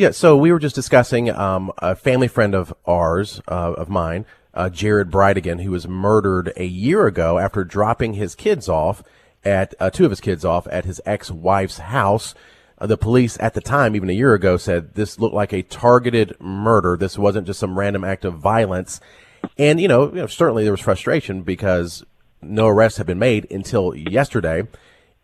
Yeah, so we were just discussing a family friend of ours, of mine, Jared Bridegan, who was murdered a year ago after dropping his kids off at two of his kids off at his ex-wife's house. The police at the time, even a year ago, said this looked like a targeted murder. This wasn't just some random act of violence. And, you know, certainly there was frustration because no arrests had been made until yesterday.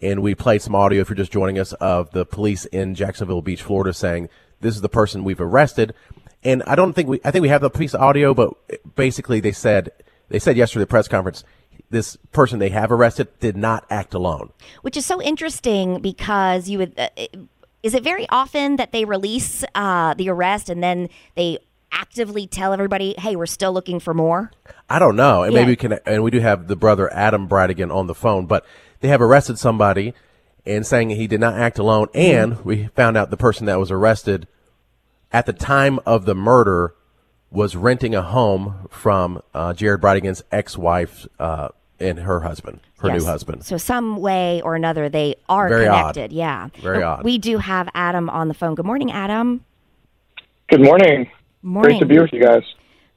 And we played some audio, if you're just joining us, of the police in Jacksonville Beach, Florida, saying this is the person we've arrested. And I think we have the piece of audio, but basically they said yesterday at the press conference, this person they have arrested did not act alone. Which is so interesting because you would, is it very often that they release the arrest and then they actively tell everybody, hey, we're still looking for more? I don't know. And maybe we do have the brother Adam Bridegan on the phone, but they have arrested somebody and saying he did not act alone. And we found out the person that was arrested at the time of the murder was renting a home from Jared Bridegan's ex-wife and her husband, her new husband. So some way or another, they are very connected. Odd. Yeah. Very odd. We do have Adam on the phone. Good morning, Adam. Good morning. Great to be with you guys.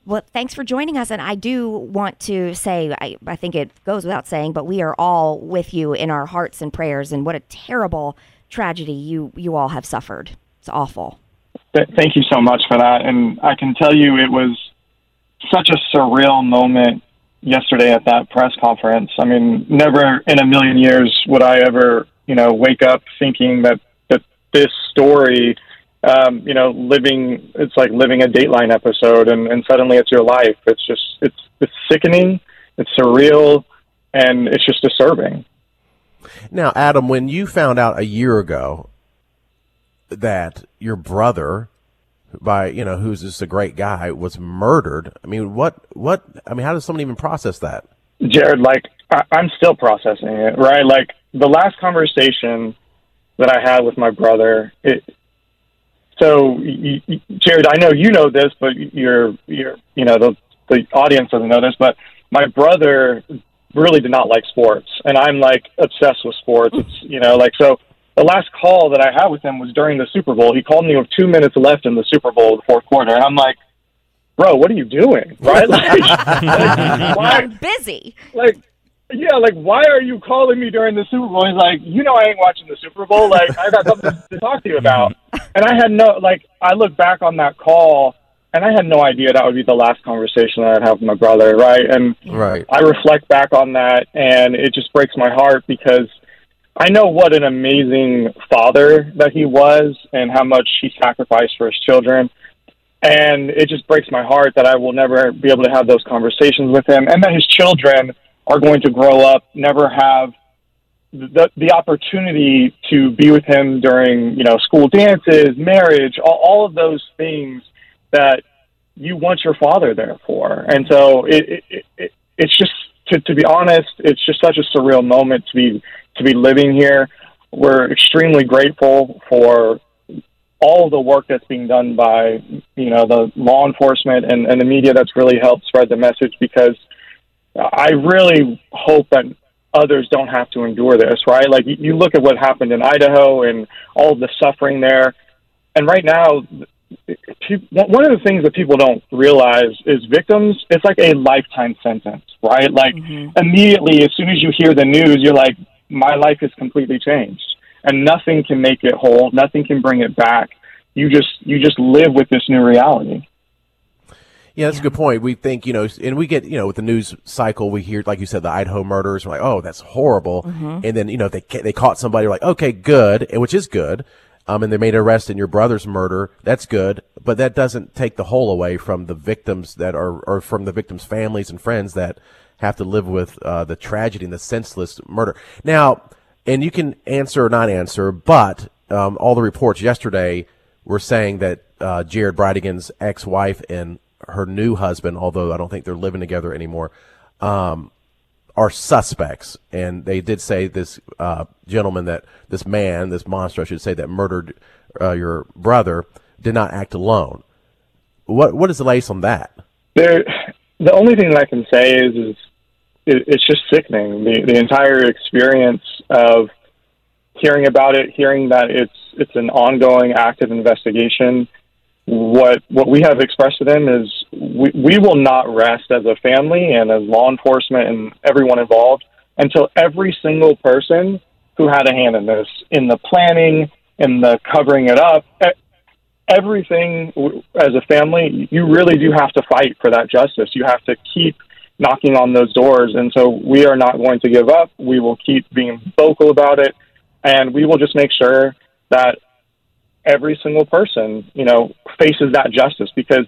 Well, thanks for joining us. And I do want to say, I think it goes without saying, but we are all with you in our hearts and prayers. And what a terrible tragedy you all have suffered. It's awful. Thank you so much for that. And I can tell you it was such a surreal moment yesterday at that press conference. I mean, never in a million years would I ever, wake up thinking that this story, it's like living a Dateline episode and suddenly it's your life. It's just, it's sickening, it's surreal, and it's just disturbing. Now, Adam, when you found out a year ago that your brother, who's just a great guy, was murdered, I mean, how does someone even process that? Jared, I'm still processing it, right? Like the last conversation that I had with my brother, so, Jared, I know you know this, but the audience doesn't know this, but my brother really did not like sports, and I'm obsessed with sports. It's, so the last call that I had with him was during the Super Bowl. He called me with 2 minutes left in the Super Bowl, the fourth quarter, and I'm like, bro, what are you doing? Right? Why? I'm busy. Why are you calling me during the Super Bowl? He's like, I ain't watching the Super Bowl. I got something to talk to you about. And I had I look back on that call, and I had no idea that would be the last conversation that I'd have with my brother, right? And I reflect back on that, and it just breaks my heart because I know what an amazing father that he was and how much he sacrificed for his children. And it just breaks my heart that I will never be able to have those conversations with him, and that his children are going to grow up, never have the opportunity to be with him during, school dances, marriage, all of those things that you want your father there for. And so it's just, to be honest, it's just such a surreal moment to be living here. We're extremely grateful for all of the work that's being done by, the law enforcement and the media that's really helped spread the message, because I really hope that others don't have to endure this, right? You look at what happened in Idaho and all of the suffering there. And right now, one of the things that people don't realize is victims, it's like a lifetime sentence, right? Immediately, as soon as you hear the news, you're like, my life is completely changed. And nothing can make it whole. Nothing can bring it back. You just live with this new reality. Yeah, that's a good point. We think, and we get, with the news cycle, we hear, like you said, the Idaho murders. We're like, oh, that's horrible. Mm-hmm. And then, they caught somebody. We're like, okay, good, which is good. And they made an arrest in your brother's murder. That's good. But that doesn't take the whole away from the victims that are, or from the victims' families and friends that have to live with the tragedy and the senseless murder. Now, and you can answer or not answer, but all the reports yesterday were saying that Jared Bridegan's ex-wife and her new husband, although I don't think they're living together anymore, are suspects. And they did say this gentleman, that this man, this monster, I should say, that murdered your brother did not act alone. What is the latest on that? The only thing that I can say is it's just sickening. The entire experience of hearing about it, hearing that it's an ongoing active investigation, what we have expressed to them is we will not rest as a family and as law enforcement and everyone involved until every single person who had a hand in this, in the planning, in the covering it up, everything. As a family, you really do have to fight for that justice. You have to keep knocking on those doors. And so we are not going to give up. We will keep being vocal about it. And we will just make sure that every single person, you know, faces that justice, because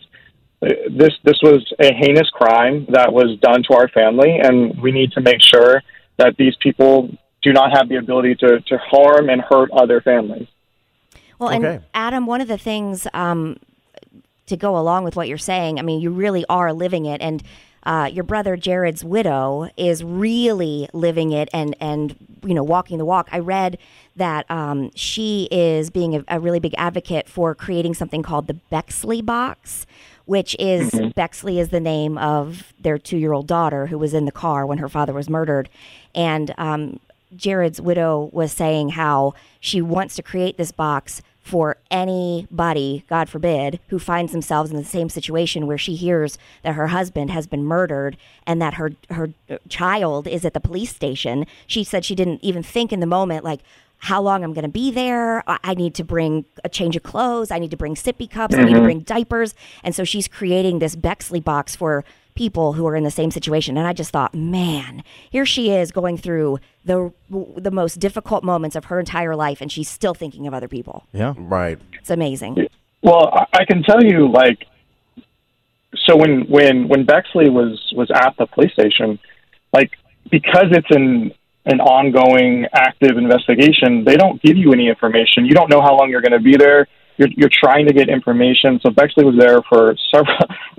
this was a heinous crime that was done to our family. And we need to make sure that these people do not have the ability to harm and hurt other families. Well, okay. And Adam, one of the things to go along with what you're saying, I mean, you really are living it. And your brother Jared's widow is really living it and you know, walking the walk. I read that she is being a really big advocate for creating something called the Bexley box, which is Bexley is the name of their 2-year-old daughter who was in the car when her father was murdered. And Jared's widow was saying how she wants to create this box for anybody, God forbid, who finds themselves in the same situation where she hears that her husband has been murdered and that her child is at the police station. She said she didn't even think in the moment, like, how long I'm going to be there. I need to bring a change of clothes. I need to bring sippy cups. I need to bring diapers. And so she's creating this Bexley box for people who are in the same situation. And I just thought, man, here she is going through the most difficult moments of her entire life, and she's still thinking of other people. Yeah, right. It's amazing. Well, I can tell you, like, so when Bexley was at the police station, like, because it's an ongoing active investigation, they don't give you any information. You don't know how long you're going to be there. You're trying to get information. So Bexley was there for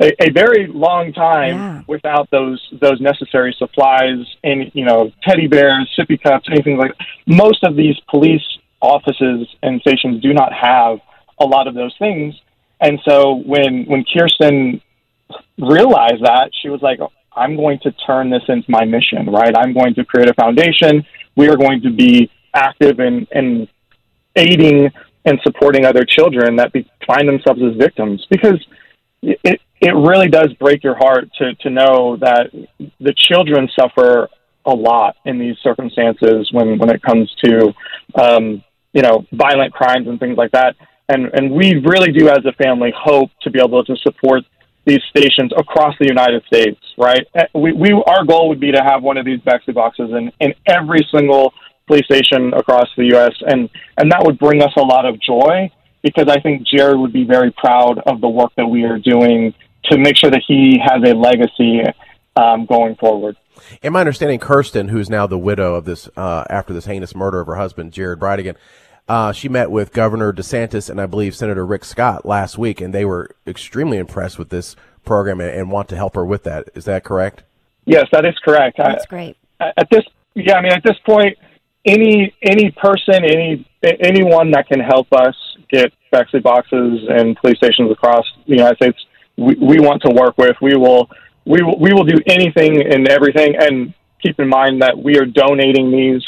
a very long time without those necessary supplies, and, you know, teddy bears, sippy cups, anything like that. Most of these police offices and stations do not have a lot of those things. And so when Kirsten realized that, she was like, I'm going to turn this into my mission, right? I'm going to create a foundation. We are going to be active in aiding and supporting other children that find themselves as victims, because it really does break your heart to know that the children suffer a lot in these circumstances when it comes to, you know, violent crimes and things like that. And we really do, as a family, hope to be able to support these stations across the United States, right? Our goal would be to have one of these Bexley boxes in every single police station across the U.S., and that would bring us a lot of joy, because I think Jared would be very proud of the work that we are doing to make sure that he has a legacy going forward. In my understanding, Kirsten, who's now the widow of this, after this heinous murder of her husband, Jared Bridegan, she met with Governor DeSantis and I believe Senator Rick Scott last week, and they were extremely impressed with this program and want to help her with that. Is that correct? Yes, that is correct. That's great. At this point, any person, anyone that can help us get Bexley boxes and police stations across the United States, we want to work with. We will do anything and everything. And keep in mind that we are donating these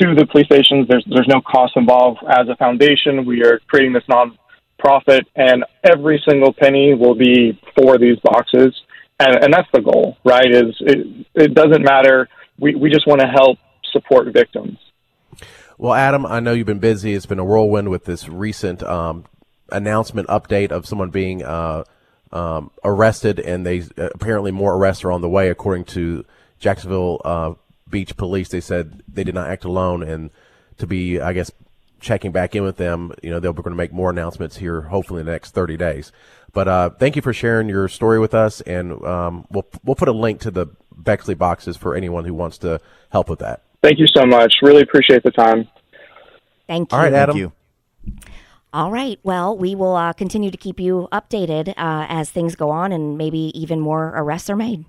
to the police stations. There's no cost involved. As a foundation, we are creating this nonprofit, and every single penny will be for these boxes. And that's the goal, right? Is it doesn't matter. We just want to help support victims. Well, Adam, I know you've been busy. It's been a whirlwind with this recent announcement update of someone being arrested, and they apparently more arrests are on the way, according to Jacksonville Beach police. They said they did not act alone, and to be, I guess, checking back in with them. You know, they're going to make more announcements here, hopefully in the next 30 days. But thank you for sharing your story with us, and we'll put a link to the Bexley boxes for anyone who wants to help with that. Thank you so much. Really appreciate the time. Thank you. All right, Adam. Thank you. All right. Well, we will continue to keep you updated as things go on, and maybe even more arrests are made.